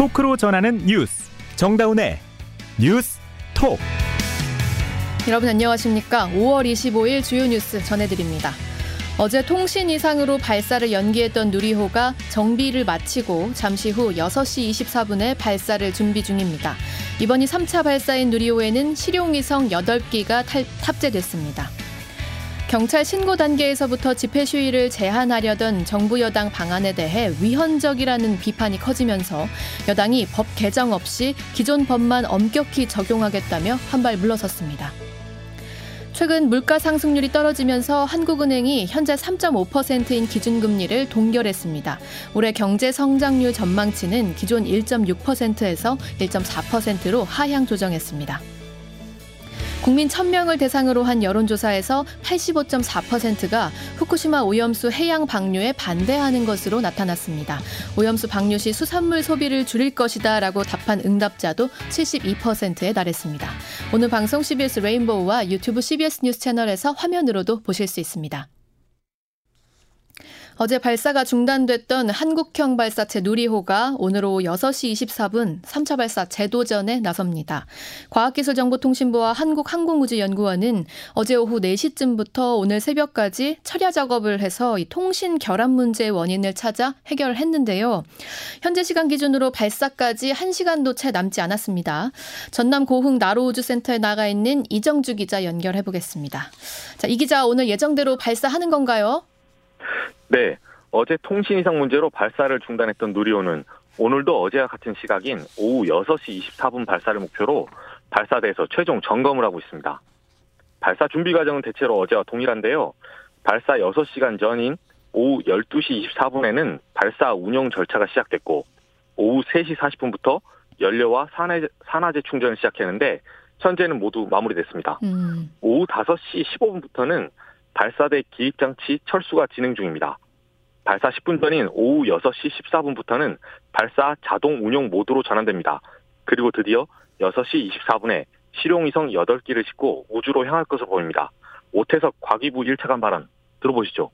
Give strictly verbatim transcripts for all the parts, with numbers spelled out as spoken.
토크로 전하는 뉴스, 정다운의 뉴스 톡. 여러분 안녕하십니까? 오월 이십오일 주요 뉴스 전해드립니다. 어제 통신 이상으로 발사를 연기했던 누리호가 정비를 마치고 잠시 후 여섯시 이십사분에 발사를 준비 중입니다. 이번이 삼차 발사인 누리호에는 실용위성 여덟 기가 탈, 탑재됐습니다. 경찰 신고 단계에서부터 집회 시위를 제한하려던 정부 여당 방안에 대해 위헌적이라는 비판이 커지면서 여당이 법 개정 없이 기존 법만 엄격히 적용하겠다며 한발 물러섰습니다. 최근 물가 상승률이 떨어지면서 한국은행이 현재 삼 점 오 퍼센트인 기준금리를 동결했습니다. 올해 경제 성장률 전망치는 기존 일 점 육 퍼센트에서 일 점 사 퍼센트로 하향 조정했습니다. 국민 천 명을 대상으로 한 여론조사에서 팔십오 점 사 퍼센트가 후쿠시마 오염수 해양 방류에 반대하는 것으로 나타났습니다. 오염수 방류 시 수산물 소비를 줄일 것이다 라고 답한 응답자도 칠십이 퍼센트에 달했습니다. 오늘 방송 씨비에스 레인보우와 유튜브 씨비에스 뉴스 채널에서 화면으로도 보실 수 있습니다. 어제 발사가 중단됐던 한국형 발사체 누리호가 오늘 오후 여섯시 이십사분 삼차 발사 재도전에 나섭니다. 과학기술정보통신부와 한국항공우주연구원은 어제 오후 네시쯤부터 오늘 새벽까지 철야 작업을 해서 이 통신 결함 문제의 원인을 찾아 해결했는데요. 현재 시간 기준으로 발사까지 한 시간도 채 남지 않았습니다. 전남 고흥 나로우주센터에 나가 있는 이정주 기자 연결해보겠습니다. 자, 이 기자, 오늘 예정대로 발사하는 건가요? 네, 어제 통신 이상 문제로 발사를 중단했던 누리호는 오늘도 어제와 같은 시각인 오후 여섯시 이십사분 발사를 목표로 발사대에서 최종 점검을 하고 있습니다. 발사 준비 과정은 대체로 어제와 동일한데요. 발사 여섯 시간 전인 오후 열두시 이십사분에는 발사 운영 절차가 시작됐고 오후 세시 사십분부터 연료와 산화제, 산화제 충전을 시작했는데 현재는 모두 마무리됐습니다. 음. 오후 다섯시 십오분부터는 발사대 기입장치 철수가 진행 중입니다. 발사 십 분 전인 오후 여섯시 십사분부터는 발사 자동 운용 모드로 전환됩니다. 그리고 드디어 여섯시 이십사분에 실용위성 여덟 기를 싣고 우주로 향할 것으로 보입니다. 오태석 과기부 일 차관 발언 들어보시죠.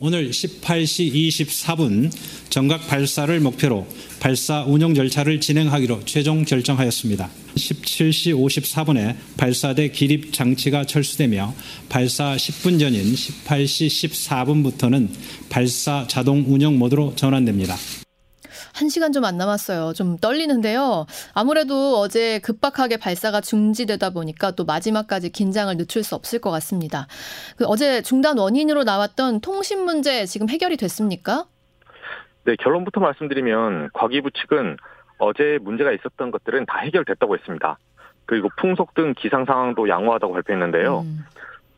오늘 열여덟시 이십사분 정각 발사를 목표로 발사 운영 절차를 진행하기로 최종 결정하였습니다. 열일곱시 오십사분에 발사대 기립 장치가 철수되며 발사 십 분 전인 열여덟시 십사분부터는 발사 자동 운영 모드로 전환됩니다. 한 시간 좀 안 남았어요. 좀 떨리는데요. 아무래도 어제 급박하게 발사가 중지되다 보니까 또 마지막까지 긴장을 늦출 수 없을 것 같습니다. 그 어제 중단 원인으로 나왔던 통신 문제 지금 해결이 됐습니까? 네, 결론부터 말씀드리면 과기부 측은 어제 문제가 있었던 것들은 다 해결됐다고 했습니다. 그리고 풍속 등 기상 상황도 양호하다고 발표했는데요. 음.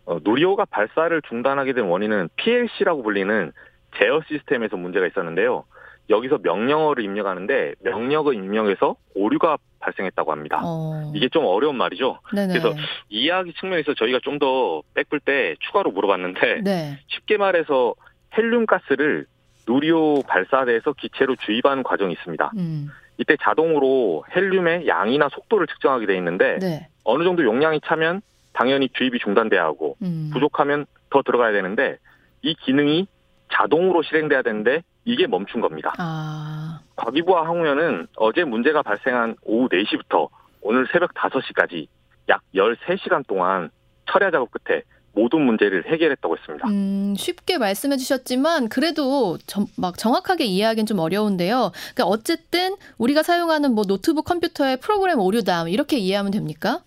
어, 누리호가 발사를 중단하게 된 원인은 피엘씨라고 불리는 제어 시스템에서 문제가 있었는데요. 여기서 명령어를 입력하는데 명령어 입력에서 오류가 발생했다고 합니다. 어. 이게 좀 어려운 말이죠. 네네. 그래서 이해하기 측면에서 저희가 좀 더 빽뿔 때 추가로 물어봤는데 네. 쉽게 말해서 헬륨가스를 누리호 발사대에서 기체로 주입하는 과정이 있습니다. 음. 이때 자동으로 헬륨의 양이나 속도를 측정하게 돼 있는데 네. 어느 정도 용량이 차면 당연히 주입이 중단돼야 하고 음. 부족하면 더 들어가야 되는데 이 기능이 자동으로 실행돼야 되는데 이게 멈춘 겁니다. 아... 과기부와 항우연은 어제 문제가 발생한 오후 네시부터 오늘 새벽 다섯시까지 약 열세시간 동안 철야 작업 끝에 모든 문제를 해결했다고 했습니다. 음, 쉽게 말씀해 주셨지만 그래도 정, 막 정확하게 이해하기는 좀 어려운데요. 그러니까 어쨌든 우리가 사용하는 뭐 노트북 컴퓨터의 프로그램 오류다 이렇게 이해하면 됩니까?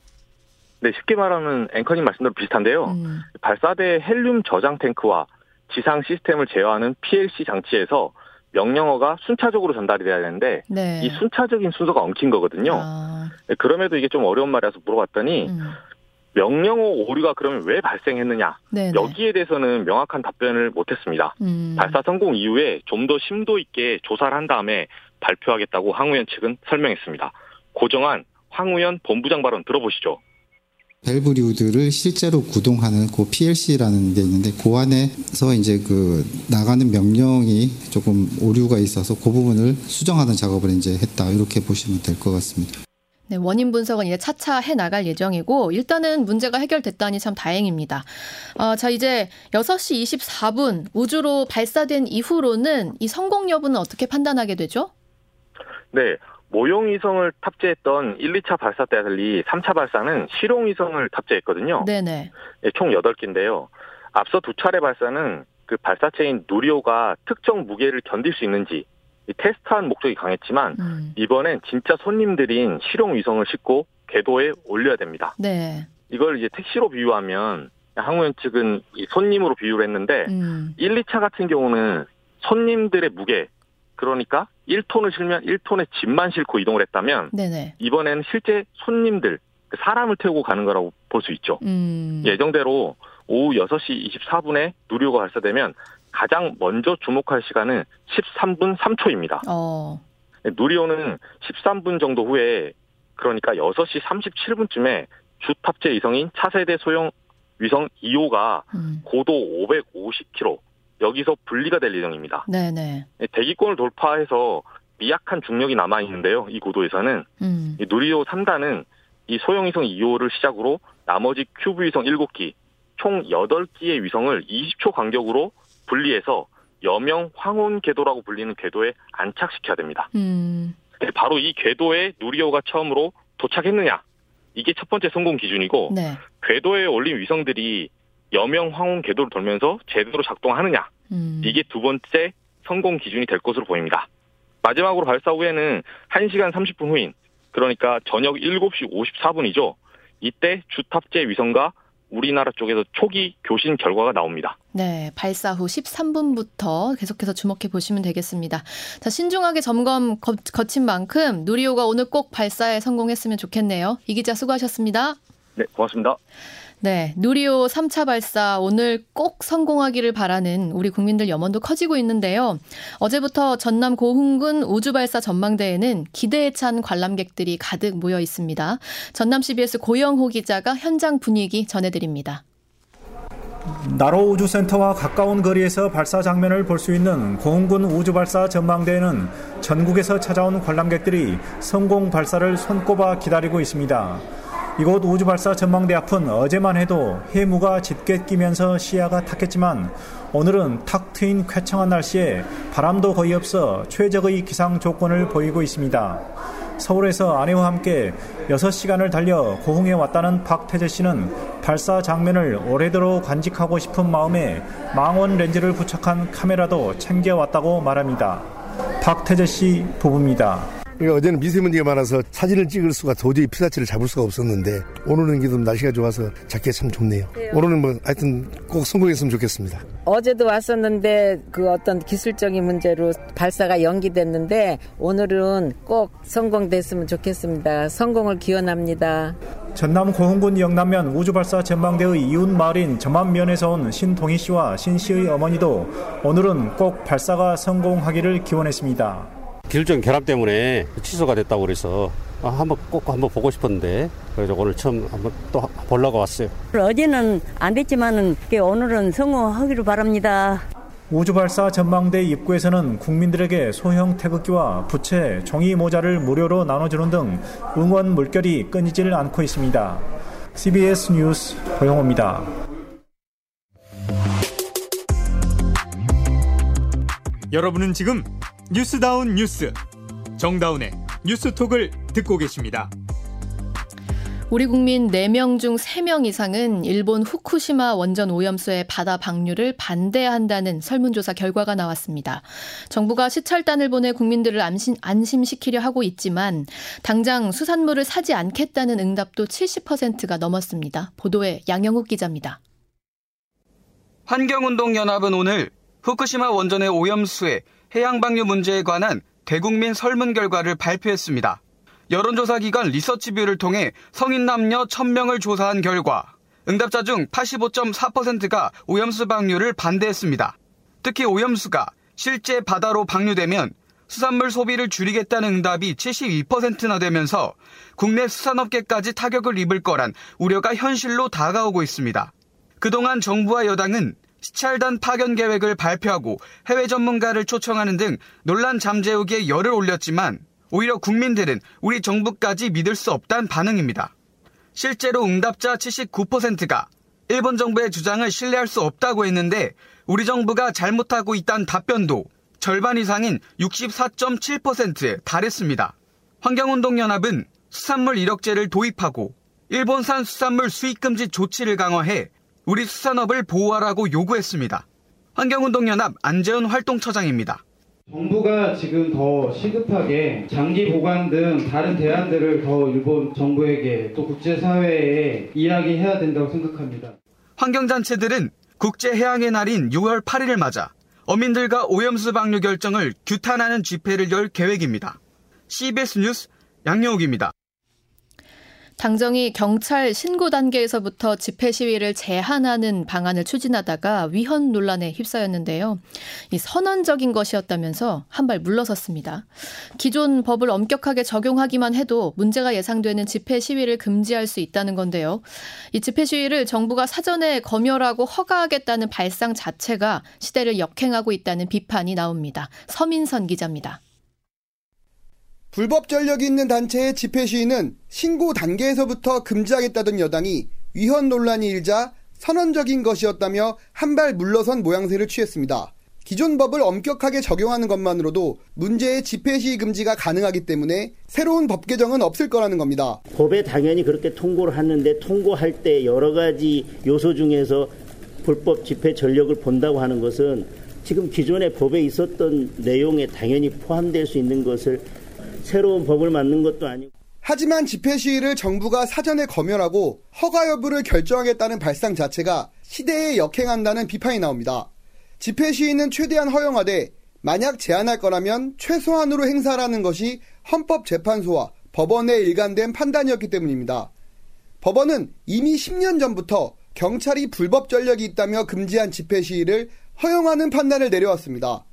네, 쉽게 말하면 앵커님 말씀대로 비슷한데요. 음. 발사대의 헬륨 저장 탱크와 지상 시스템을 제어하는 피엘씨 장치에서 명령어가 순차적으로 전달이 돼야 되는데 네. 이 순차적인 순서가 엉킨 거거든요. 아. 그럼에도 이게 좀 어려운 말이라서 물어봤더니 음. 명령어 오류가 그러면 왜 발생했느냐. 네네. 여기에 대해서는 명확한 답변을 못했습니다. 음. 발사 성공 이후에 좀 더 심도 있게 조사를 한 다음에 발표하겠다고 항우연 측은 설명했습니다. 고정한 항우연 본부장 발언 들어보시죠. 밸브류들을 실제로 구동하는 그 피엘씨라는 게 있는데 그 안에서 이제 그 나가는 명령이 조금 오류가 있어서 그 부분을 수정하는 작업을 이제 했다 이렇게 보시면 될 것 같습니다. 네, 원인 분석은 이제 차차 해 나갈 예정이고 일단은 문제가 해결됐다니 참 다행입니다. 어, 자 이제 여섯시 이십사분 우주로 발사된 이후로는 이 성공 여부는 어떻게 판단하게 되죠? 네. 모용위성을 탑재했던 일, 이차 발사 때 달리 삼 차 발사는 실용위성을 탑재했거든요. 네네. 네, 총 여덟 개인데요. 앞서 두 차례 발사는 그 발사체인 누리호가 특정 무게를 견딜 수 있는지 테스트한 목적이 강했지만 음. 이번엔 진짜 손님들인 실용위성을 싣고 궤도에 올려야 됩니다. 네. 이걸 이제 택시로 비유하면 항우연 측은 이 손님으로 비유를 했는데 음. 일, 이차 같은 경우는 손님들의 무게, 그러니까 일 톤을 실면 일 톤의 짐만 싣고 이동을 했다면 네네. 이번에는 실제 손님들, 사람을 태우고 가는 거라고 볼 수 있죠. 음. 예정대로 오후 여섯 시 이십사 분에 누리호가 발사되면 가장 먼저 주목할 시간은 십삼 분 삼 초입니다. 어. 누리호는 십삼 분 정도 후에, 그러니까 여섯 시 삼십칠 분쯤에 주 탑재 위성인 차세대 소형 위성 이 호가 음. 고도 오백오십 킬로미터, 여기서 분리가 될 예정입니다. 네네. 대기권을 돌파해서 미약한 중력이 남아있는데요. 이 고도에서는. 음. 이 누리호 삼 단은 이 소형위성 이 호를 시작으로 나머지 큐브위성 일곱 기, 총 여덟 기의 위성을 이십 초 간격으로 분리해서 여명 황혼 궤도라고 불리는 궤도에 안착시켜야 됩니다. 음. 바로 이 궤도에 누리호가 처음으로 도착했느냐, 이게 첫 번째 성공 기준이고 네. 궤도에 올린 위성들이 여명 황혼 궤도를 돌면서 제대로 작동하느냐, 음. 이게 두 번째 성공 기준이 될 것으로 보입니다. 마지막으로 발사 후에는 한 시간 삼십 분 후인, 그러니까 저녁 일곱 시 오십사 분이죠. 이때 주 탑재 위성과 우리나라 쪽에서 초기 교신 결과가 나옵니다. 네, 발사 후 십삼 분부터 계속해서 주목해 보시면 되겠습니다. 자, 신중하게 점검 거, 거친 만큼 누리호가 오늘 꼭 발사에 성공했으면 좋겠네요. 이 기자 수고하셨습니다. 네, 고맙습니다. 네, 누리호 삼 차 발사 오늘 꼭 성공하기를 바라는 우리 국민들 염원도 커지고 있는데요. 어제부터 전남 고흥군 우주발사 전망대에는 기대에 찬 관람객들이 가득 모여 있습니다. 전남 씨비에스 고영호 기자가 현장 분위기 전해드립니다. 나로 우주센터와 가까운 거리에서 발사 장면을 볼 수 있는 고흥군 우주발사 전망대에는 전국에서 찾아온 관람객들이 성공 발사를 손꼽아 기다리고 있습니다. 이곳 우주발사 전망대 앞은 어제만 해도 해무가 짙게 끼면서 시야가 탁했지만 오늘은 탁 트인 쾌청한 날씨에 바람도 거의 없어 최적의 기상 조건을 보이고 있습니다. 서울에서 아내와 함께 여섯 시간을 달려 고흥에 왔다는 박태재 씨는 발사 장면을 오래도록 간직하고 싶은 마음에 망원 렌즈를 부착한 카메라도 챙겨왔다고 말합니다. 박태재 씨 부부입니다. 그러니까 어제는 미세먼지가 많아서 사진을 찍을 수가 도저히 피사체를 잡을 수가 없었는데 오늘은 그래도 날씨가 좋아서 잡기가 참 좋네요. 네. 오늘은 뭐 하여튼 꼭 성공했으면 좋겠습니다. 어제도 왔었는데 그 어떤 기술적인 문제로 발사가 연기됐는데 오늘은 꼭 성공됐으면 좋겠습니다. 성공을 기원합니다. 전남 고흥군 영남면 우주발사 전망대의 이웃 마을인 점암면에서 온 신동희 씨와 신 씨의 어머니도 오늘은 꼭 발사가 성공하기를 기원했습니다. 기술적인 결함 때문에 취소가 됐다고 그래서 아, 한번 꼭 한번 보고 싶었는데 그래서 오늘 처음 한번 또 보려고 왔어요. 어제는 안 됐지만은 오늘은 성공하기로 바랍니다. 우주발사 전망대 입구에서는 국민들에게 소형 태극기와 부채, 종이 모자를 무료로 나눠주는 등 응원 물결이 끊이질 않고 있습니다. 씨비에스 뉴스 고영호입니다. 여러분은 지금 뉴스다운 뉴스, 정다운의 뉴스톡을 듣고 계십니다. 우리 국민 네 명 중 세 명 이상은 일본 후쿠시마 원전 오염수의 바다 방류를 반대한다는 설문조사 결과가 나왔습니다. 정부가 시찰단을 보내 국민들을 안심, 안심시키려 하고 있지만 당장 수산물을 사지 않겠다는 응답도 칠십 퍼센트가 넘었습니다. 보도에 양영욱 기자입니다. 환경운동연합은 오늘 후쿠시마 원전의 오염수에 해양 방류 문제에 관한 대국민 설문 결과를 발표했습니다. 여론조사 기관 리서치뷰를 통해 성인 남녀 천 명을 조사한 결과 응답자 중 팔십오 점 사 퍼센트가 오염수 방류를 반대했습니다. 특히 오염수가 실제 바다로 방류되면 수산물 소비를 줄이겠다는 응답이 칠십이 퍼센트나 되면서 국내 수산업계까지 타격을 입을 거란 우려가 현실로 다가오고 있습니다. 그동안 정부와 여당은 시찰단 파견 계획을 발표하고 해외 전문가를 초청하는 등 논란 잠재우기에 열을 올렸지만 오히려 국민들은 우리 정부까지 믿을 수 없다는 반응입니다. 실제로 응답자 칠십구 퍼센트가 일본 정부의 주장을 신뢰할 수 없다고 했는데 우리 정부가 잘못하고 있다는 답변도 절반 이상인 육십사 점 칠 퍼센트에 달했습니다. 환경운동연합은 수산물 이력제를 도입하고 일본산 수산물 수입금지 조치를 강화해 우리 수산업을 보호하라고 요구했습니다. 환경운동연합 안재훈 활동처장입니다. 정부가 지금 더 시급하게 장기 보관 등 다른 대안들을 더 일본 정부에게 또 국제사회에 이야기해야 된다고 생각합니다. 환경단체들은 국제해양의 날인 유월 팔일을 맞아 어민들과 오염수 방류 결정을 규탄하는 집회를 열 계획입니다. 씨비에스 뉴스 양여욱입니다. 당정이 경찰 신고 단계에서부터 집회 시위를 제한하는 방안을 추진하다가 위헌 논란에 휩싸였는데요. 이 선언적인 것이었다면서 한발 물러섰습니다. 기존 법을 엄격하게 적용하기만 해도 문제가 예상되는 집회 시위를 금지할 수 있다는 건데요. 이 집회 시위를 정부가 사전에 검열하고 허가하겠다는 발상 자체가 시대를 역행하고 있다는 비판이 나옵니다. 서민선 기자입니다. 불법 전력이 있는 단체의 집회 시위는 신고 단계에서부터 금지하겠다던 여당이 위헌 논란이 일자 선언적인 것이었다며 한발 물러선 모양새를 취했습니다. 기존 법을 엄격하게 적용하는 것만으로도 문제의 집회 시위 금지가 가능하기 때문에 새로운 법 개정은 없을 거라는 겁니다. 법에 당연히 그렇게 통고를 하는데 통고할 때 여러 가지 요소 중에서 불법 집회 전력을 본다고 하는 것은 지금 기존의 법에 있었던 내용에 당연히 포함될 수 있는 것을 새로운 법을 만든 것도 아니고. 하지만 집회 시위를 정부가 사전에 검열하고 허가 여부를 결정하겠다는 발상 자체가 시대에 역행한다는 비판이 나옵니다. 집회 시위는 최대한 허용하되 만약 제한할 거라면 최소한으로 행사라는 것이 헌법재판소와 법원의 일관된 판단이었기 때문입니다. 법원은 이미 십 년 전부터 경찰이 불법 전력이 있다며 금지한 집회 시위를 허용하는 판단을 내려왔습니다.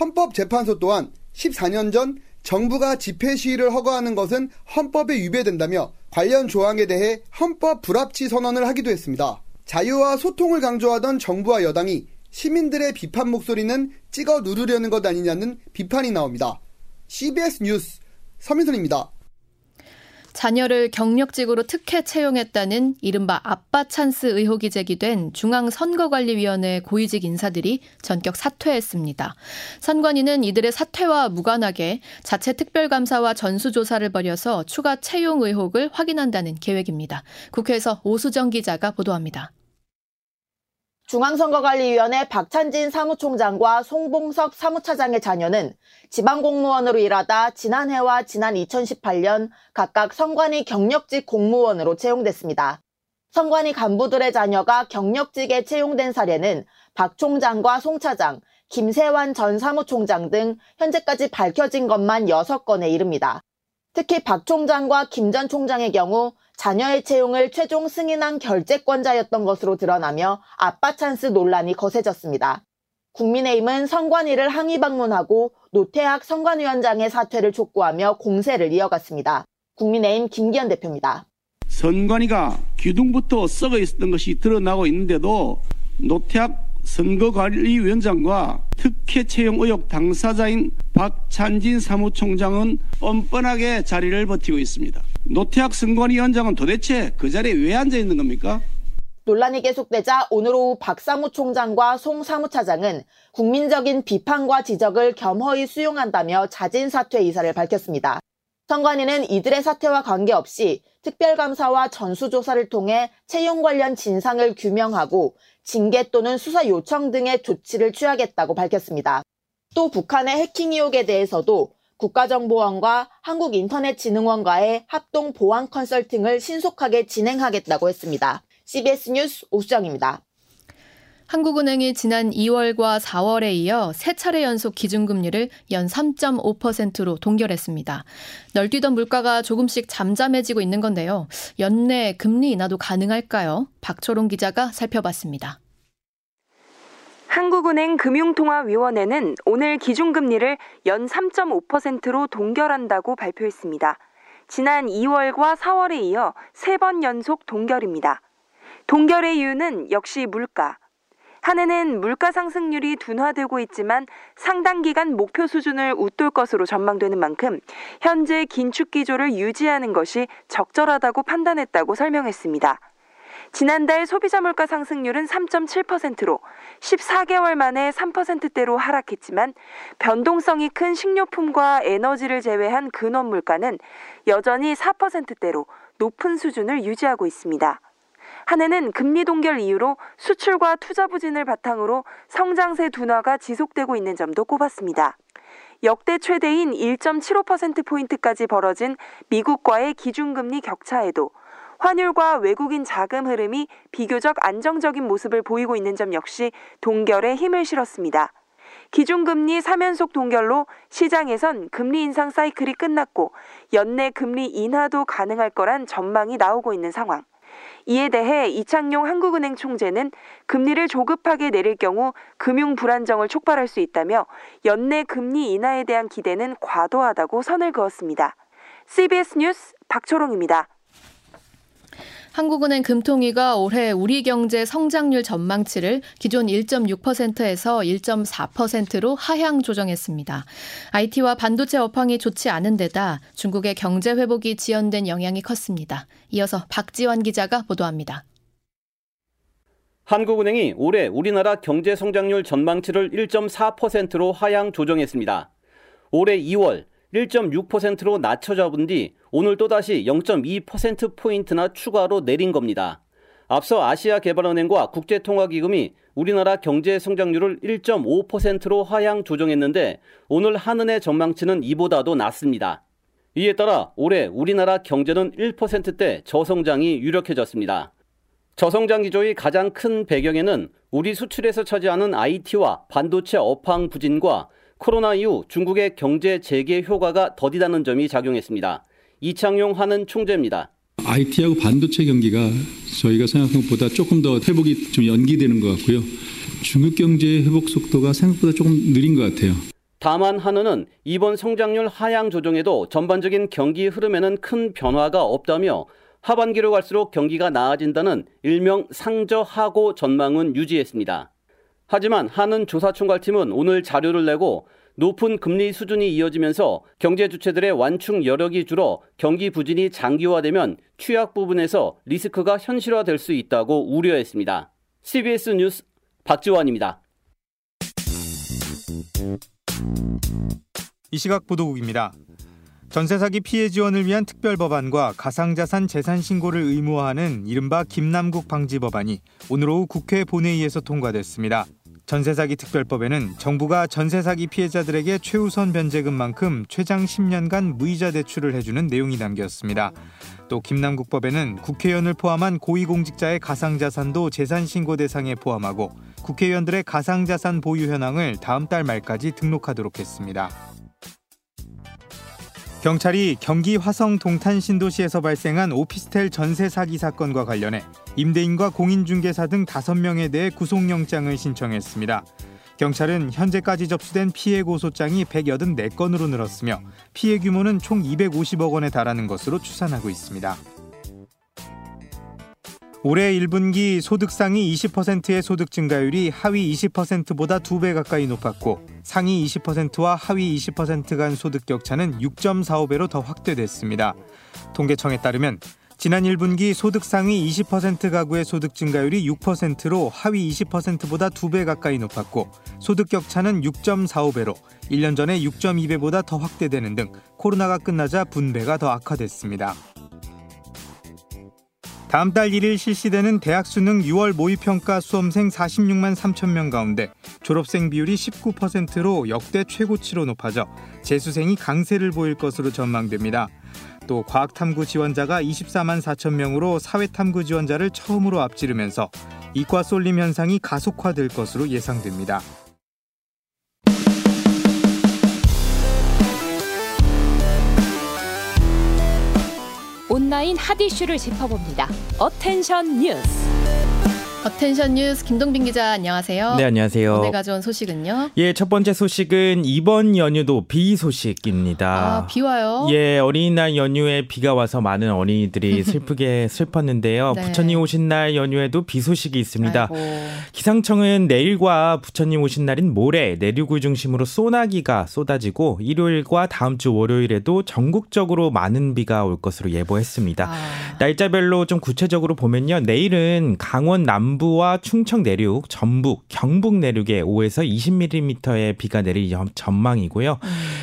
헌법재판소 또한 십사 년 전 정부가 집회 시위를 허가하는 것은 헌법에 위배된다며 관련 조항에 대해 헌법 불합치 선언을 하기도 했습니다. 자유와 소통을 강조하던 정부와 여당이 시민들의 비판 목소리는 찍어 누르려는 것 아니냐는 비판이 나옵니다. 씨비에스 뉴스 서민선입니다. 자녀를 경력직으로 특혜 채용했다는 이른바 아빠 찬스 의혹이 제기된 중앙선거관리위원회 고위직 인사들이 전격 사퇴했습니다. 선관위는 이들의 사퇴와 무관하게 자체 특별감사와 전수조사를 벌여서 추가 채용 의혹을 확인한다는 계획입니다. 국회에서 오수정 기자가 보도합니다. 중앙선거관리위원회 박찬진 사무총장과 송봉섭 사무차장의 자녀는 지방공무원으로 일하다 지난해와 지난 이천십팔 년 각각 선관위 경력직 공무원으로 채용됐습니다. 선관위 간부들의 자녀가 경력직에 채용된 사례는 박 총장과 송 차장, 김세환 전 사무총장 등 현재까지 밝혀진 것만 여섯 건에 이릅니다. 특히 박 총장과 김 전 총장의 경우 자녀의 채용을 최종 승인한 결재권자였던 것으로 드러나며 아빠 찬스 논란이 거세졌습니다. 국민의힘은 선관위를 항의 방문하고 노태학 선관위원장의 사퇴를 촉구하며 공세를 이어갔습니다. 국민의힘 김기현 대표입니다. 선관위가 기둥부터 썩어 있었던 것이 드러나고 있는데도 노태학 선거관리위원장과 특혜 채용 의혹 당사자인 박찬진 사무총장은 뻔뻔하게 자리를 버티고 있습니다. 노태학 선관위원장은 도대체 그 자리에 왜 앉아 있는 겁니까? 논란이 계속되자 오늘 오후 박 사무총장과 송 사무차장은 국민적인 비판과 지적을 겸허히 수용한다며 자진 사퇴 의사를 밝혔습니다. 선관위는 이들의 사퇴와 관계없이 특별감사와 전수조사를 통해 채용 관련 진상을 규명하고 징계 또는 수사 요청 등의 조치를 취하겠다고 밝혔습니다. 또 북한의 해킹 의혹에 대해서도 국가정보원과 한국인터넷진흥원과의 합동 보안 컨설팅을 신속하게 진행하겠다고 했습니다. 씨비에스 뉴스 오수정입니다. 한국은행이 지난 이월과 사월에 이어 세 차례 연속 기준금리를 연 삼 점 오 퍼센트로 동결했습니다. 널뛰던 물가가 조금씩 잠잠해지고 있는 건데요. 연내 금리 인하도 가능할까요? 박초롱 기자가 살펴봤습니다. 한국은행 금융통화위원회는 오늘 기준금리를 연 삼 점 오 퍼센트로 동결한다고 발표했습니다. 지난 이월과 사월에 이어 세 번 연속 동결입니다. 동결의 이유는 역시 물가. 한은은 물가 상승률이 둔화되고 있지만 상당 기간 목표 수준을 웃돌 것으로 전망되는 만큼 현재 긴축 기조를 유지하는 것이 적절하다고 판단했다고 설명했습니다. 지난달 소비자 물가 상승률은 삼 점 칠 퍼센트로 십사 개월 만에 삼 퍼센트대로 하락했지만 변동성이 큰 식료품과 에너지를 제외한 근원 물가는 여전히 사 퍼센트대로 높은 수준을 유지하고 있습니다. 한해는 금리 동결 이후로 수출과 투자 부진을 바탕으로 성장세 둔화가 지속되고 있는 점도 꼽았습니다. 역대 최대인 일 점 칠오 퍼센트포인트까지 벌어진 미국과의 기준금리 격차에도 환율과 외국인 자금 흐름이 비교적 안정적인 모습을 보이고 있는 점 역시 동결에 힘을 실었습니다. 기준금리 삼 연속 동결로 시장에선 금리 인상 사이클이 끝났고 연내 금리 인하도 가능할 거란 전망이 나오고 있는 상황. 이에 대해 이창용 한국은행 총재는 금리를 조급하게 내릴 경우 금융 불안정을 촉발할 수 있다며 연내 금리 인하에 대한 기대는 과도하다고 선을 그었습니다. 씨비에스 뉴스 박초롱입니다. 한국은행 금통위가 올해 우리 경제 성장률 전망치를 기존 일 점 육 퍼센트에서 일 점 사 퍼센트로 하향 조정했습니다. 아이티와 반도체 업황이 좋지 않은 데다 중국의 경제 회복이 지연된 영향이 컸습니다. 이어서 박지원 기자가 보도합니다. 한국은행이 올해 우리나라 경제 성장률 전망치를 일 점 사 퍼센트로 하향 조정했습니다. 올해 이월 일 점 육 퍼센트로 낮춰 잡은 뒤 오늘 또다시 영 점 이 퍼센트포인트나 추가로 내린 겁니다. 앞서 아시아개발은행과 국제통화기금이 우리나라 경제 성장률을 일 점 오 퍼센트로 하향 조정했는데 오늘 한은의 전망치는 이보다도 낮습니다. 이에 따라 올해 우리나라 경제는 일 퍼센트대 저성장이 유력해졌습니다. 저성장 기조의 가장 큰 배경에는 우리 수출에서 차지하는 아이티와 반도체 업황 부진과 코로나 이후 중국의 경제 재개 효과가 더디다는 점이 작용했습니다. 이창용 한은 총재입니다. 아이티하고 반도체 경기가 저희가 생각한 것보다 조금 더 회복이 좀 연기되는 것 같고요. 중국 경제의 회복 속도가 생각보다 조금 느린 것 같아요. 다만 한은은 이번 성장률 하향 조정에도 전반적인 경기 흐름에는 큰 변화가 없다며 하반기로 갈수록 경기가 나아진다는 일명 상저하고 전망은 유지했습니다. 하지만 한은 조사총괄팀은 오늘 자료를 내고 높은 금리 수준이 이어지면서 경제 주체들의 완충 여력이 줄어 경기 부진이 장기화되면 취약 부분에서 리스크가 현실화될 수 있다고 우려했습니다. 씨비에스 뉴스 박지원입니다. 이 시각 보도국입니다. 전세 사기 피해 지원을 위한 특별법안과 가상자산 재산 신고를 의무화하는 이른바 김남국 방지 법안이 오늘 오후 국회 본회의에서 통과됐습니다. 전세 사기 특별법에는 정부가 전세 사기 피해자들에게 최우선 변제금만큼 최장 십 년간 무이자 대출을 해주는 내용이 담겼습니다. 또 김남국 법에는 국회의원을 포함한 고위공직자의 가상자산도 재산 신고 대상에 포함하고 국회의원들의 가상자산 보유 현황을 다음 달 말까지 등록하도록 했습니다. 경찰이 경기 화성 동탄 신도시에서 발생한 오피스텔 전세 사기 사건과 관련해 임대인과 공인중개사 등 다섯 명에 대해 구속영장을 신청했습니다. 경찰은 현재까지 접수된 피해 고소장이 백팔십사 건으로 늘었으며 피해 규모는 총 이백오십억 원에 달하는 것으로 추산하고 있습니다. 올해 일 분기 소득 상위 이십 퍼센트의 소득 증가율이 하위 이십 퍼센트보다 두 배 가까이 높았고 상위 이십 퍼센트와 하위 이십 퍼센트 간 소득 격차는 육 점 사오 배로 더 확대됐습니다. 통계청에 따르면 지난 일 분기 소득 상위 이십 퍼센트 가구의 소득 증가율이 육 퍼센트로 하위 이십 퍼센트보다 두 배 가까이 높았고 소득 격차는 육 점 사오 배로 일 년 전에 육 점 이 배보다 더 확대되는 등 코로나가 끝나자 분배가 더 악화됐습니다. 다음 달 일 일 실시되는 대학 수능 유월 모의평가 수험생 사십육만 삼천 명 가운데 졸업생 비율이 십구 퍼센트로 역대 최고치로 높아져 재수생이 강세를 보일 것으로 전망됩니다. 또 과학탐구 지원자가 이십사만 사천 명으로 사회탐구 지원자를 처음으로 앞지르면서 이과 쏠림 현상이 가속화될 것으로 예상됩니다. 온라인 핫 이슈를 짚어봅니다. 어텐션 뉴스. 업텐션 뉴스 김동빈 기자 안녕하세요. 네, 안녕하세요. 오늘 가져온 소식은요? 예, 첫 번째 소식은 이번 연휴도 비 소식입니다. 아, 비 와요? 예, 어린이날 연휴에 비가 와서 많은 어린이들이 슬프게 슬펐는데요. 네. 부처님 오신 날 연휴에도 비 소식이 있습니다. 아이고. 기상청은 내일과 부처님 오신 날인 모레 내륙을 중심으로 소나기가 쏟아지고 일요일과 다음 주 월요일에도 전국적으로 많은 비가 올 것으로 예보했습니다. 아. 날짜별로 좀 구체적으로 보면요. 내일은 강원 남 남부와 충청 내륙, 전북, 경북 내륙에 오에서 이십 밀리미터의 비가 내릴 전망이고요.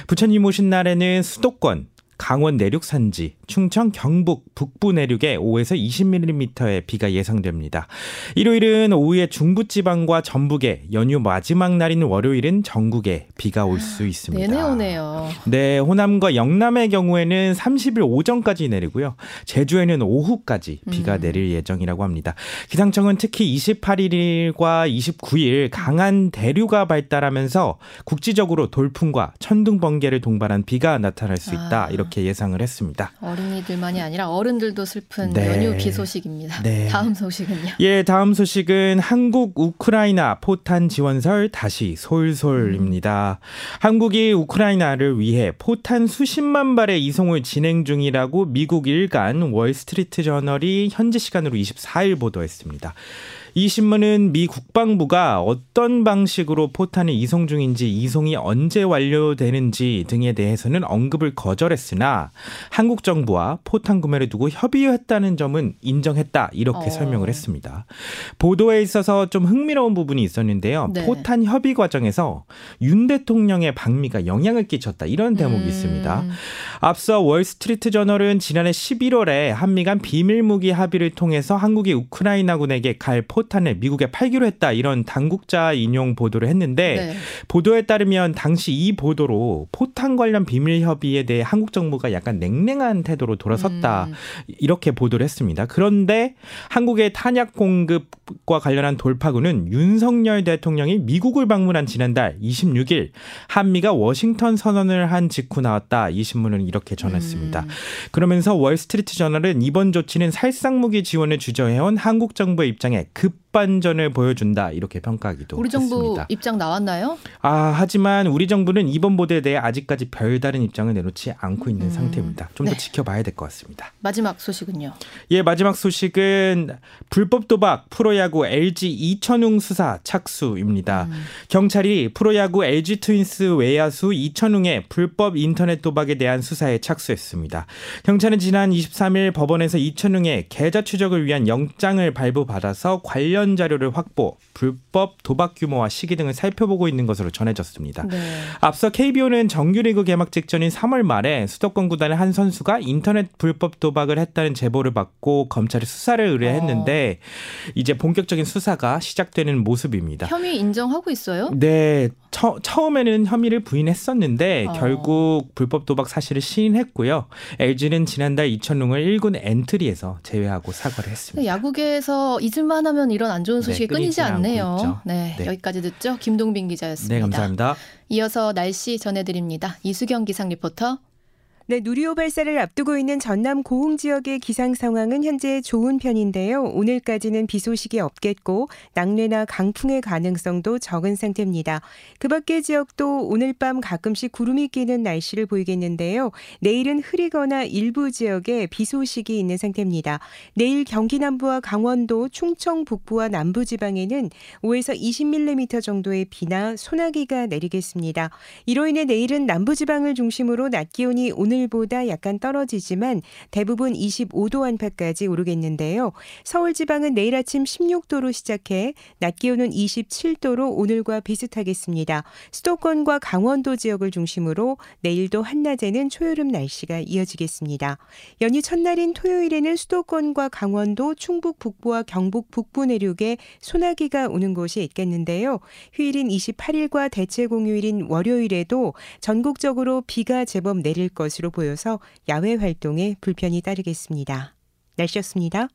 부처님 오신 날에는 수도권, 강원 내륙 산지, 충청, 경북, 북부 내륙에 오에서 이십 밀리미터의 비가 예상됩니다. 일요일은 오후에 중부지방과 전북에, 연휴 마지막 날인 월요일은 전국에 비가 올 수 있습니다. 내내 오네요. 네, 호남과 영남의 경우에는 삼십일 오전까지 내리고요. 제주에는 오후까지 비가 음. 내릴 예정이라고 합니다. 기상청은 특히 이십팔일과 이십구일 강한 대류가 발달하면서 국지적으로 돌풍과 천둥, 번개를 동반한 비가 나타날 수 있다. 아. 이렇게 예상을 했습니다. 어린이들만이 아니라 어른들도 슬픈 네. 연휴 비 소식입니다. 네. 다음 소식은요? 예, 다음 소식은 한국 우크라이나 포탄 지원설 다시 솔솔입니다. 한국이 우크라이나를 위해 포탄 수십만 발의 이송을 진행 중이라고 미국 일간 월스트리트 저널이 현지 시간으로 이십사일 보도했습니다. 이 신문은 미 국방부가 어떤 방식으로 포탄이 이송 중인지, 이송이 언제 완료되는지 등에 대해서는 언급을 거절했으나 한국 정부와 포탄 구매를 두고 협의했다는 점은 인정했다, 이렇게 어. 설명을 했습니다. 보도에 있어서 좀 흥미로운 부분이 있었는데요. 네. 포탄 협의 과정에서 윤 대통령의 방미가 영향을 끼쳤다, 이런 대목이 음. 있습니다. 앞서 월스트리트 저널은 지난해 십일월에 한미 간 비밀무기 합의를 통해서 한국이 우크라이나군에게 갈 포탄 포탄을 미국에 팔기로 했다, 이런 당국자 인용 보도를 했는데 네. 보도에 따르면 당시 이 보도로 포탄 관련 비밀 협의에 대해 한국 정부가 약간 냉랭한 태도로 돌아섰다, 음. 이렇게 보도를 했습니다. 그런데 한국의 탄약 공급과 관련한 돌파구는 윤석열 대통령이 미국을 방문한 지난달 이십육일 한미가 워싱턴 선언을 한 직후 나왔다, 이 신문은 이렇게 전했습니다. 음. 그러면서 월스트리트저널은 이번 조치는 살상무기 지원을 주저해온 한국 정부의 입장에 급 반전을 보여준다, 이렇게 평가하기도 우리 했습니다. 우리 정부 입장 나왔나요? 아, 하지만 우리 정부는 이번 보도에 대해 아직까지 별다른 입장을 내놓지 않고 있는 음. 상태입니다. 좀 더 네. 지켜봐야 될 것 같습니다. 마지막 소식은요? 예, 마지막 소식은 불법 도박 프로야구 엘지 이천웅 수사 착수입니다. 음. 경찰이 프로야구 엘지 트윈스 외야수 이천웅의 불법 인터넷 도박에 대한 수사에 착수했습니다. 경찰은 지난 이십삼일 법원에서 이천웅의 계좌 추적을 위한 영장을 발부받아서 관련 자료를 확보, 불법 도박 규모와 시기 등을 살펴보고 있는 것으로 전해졌습니다. 네. 앞서 케이비오는 정규리그 개막 직전인 삼월 말에 수도권 구단의 한 선수가 인터넷 불법 도박을 했다는 제보를 받고 검찰에 수사를 의뢰했는데 어. 이제 본격적인 수사가 시작되는 모습입니다. 혐의 인정하고 있어요? 네. 처, 처음에는 혐의를 부인했었는데 어. 결국 불법 도박 사실을 시인했고요. 엘지는 지난달 이천웅을 일군 엔트리에서 제외하고 사과를 했습니다. 야구계에서 잊을만 하면 이런 안 좋은 소식이 네, 끊이지 않네요. 네, 네, 여기까지 듣죠. 김동빈 기자였습니다. 네, 감사합니다. 이어서 날씨 전해드립니다. 이수경 기상 리포터. 네, 누리호 발사를 앞두고 있는 전남 고흥 지역의 기상 상황은 현재 좋은 편인데요. 오늘까지는 비 소식이 없겠고 낙뢰나 강풍의 가능성도 적은 상태입니다. 그 밖의 지역도 오늘 밤 가끔씩 구름이 끼는 날씨를 보이겠는데요. 내일은 흐리거나 일부 지역에 비 소식이 있는 상태입니다. 내일 경기 남부와 강원도, 충청 북부와 남부 지방에는 오에서 이십 밀리미터 정도의 비나 소나기가 내리겠습니다. 이로 인해 내일은 남부 지방을 중심으로 낮 기온이 오늘 오늘보다 약간 떨어지지만 대부분 이십오도 안팎까지 오르겠는데요. 서울 지방은 내일 아침 십육도로 시작해 낮 기온은 이십칠도로 오늘과 비슷하겠습니다. 수도권과 강원도 지역을 중심으로 내일도 한낮에는 초여름 날씨가 이어지겠습니다. 연휴 첫날인 토요일에는 수도권과 강원도, 충북 북부와 경북 북부 내륙에 소나기가 오는 곳이 있겠는데요. 휴일인 이십팔일과 대체 공휴일인 월요일에도 전국적으로 비가 제법 내릴 것으로 보여서 야외 활동에 불편이 따르겠습니다. 날씨였습니다.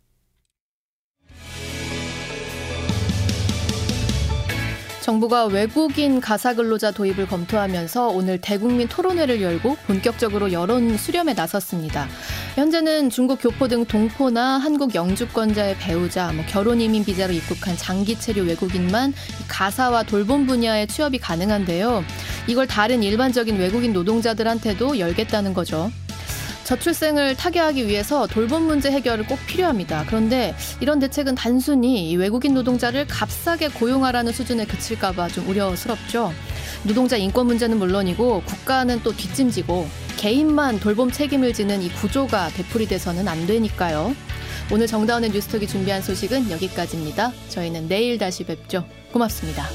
정부가 외국인 가사근로자 도입을 검토하면서 오늘 대국민 토론회를 열고 본격적으로 여론 수렴에 나섰습니다. 현재는 중국 교포 등 동포나 한국 영주권자의 배우자, 뭐 결혼 이민 비자로 입국한 장기 체류 외국인만 가사와 돌봄 분야에 취업이 가능한데요. 이걸 다른 일반적인 외국인 노동자들한테도 열겠다는 거죠. 저출생을 타개하기 위해서 돌봄 문제 해결을 꼭 필요합니다. 그런데 이런 대책은 단순히 외국인 노동자를 값싸게 고용하라는 수준에 그칠까 봐 좀 우려스럽죠. 노동자 인권 문제는 물론이고 국가는 또 뒷짐지고 개인만 돌봄 책임을 지는 이 구조가 되풀이돼서는 안 되니까요. 오늘 정다운의 뉴스톡이 준비한 소식은 여기까지입니다. 저희는 내일 다시 뵙죠. 고맙습니다.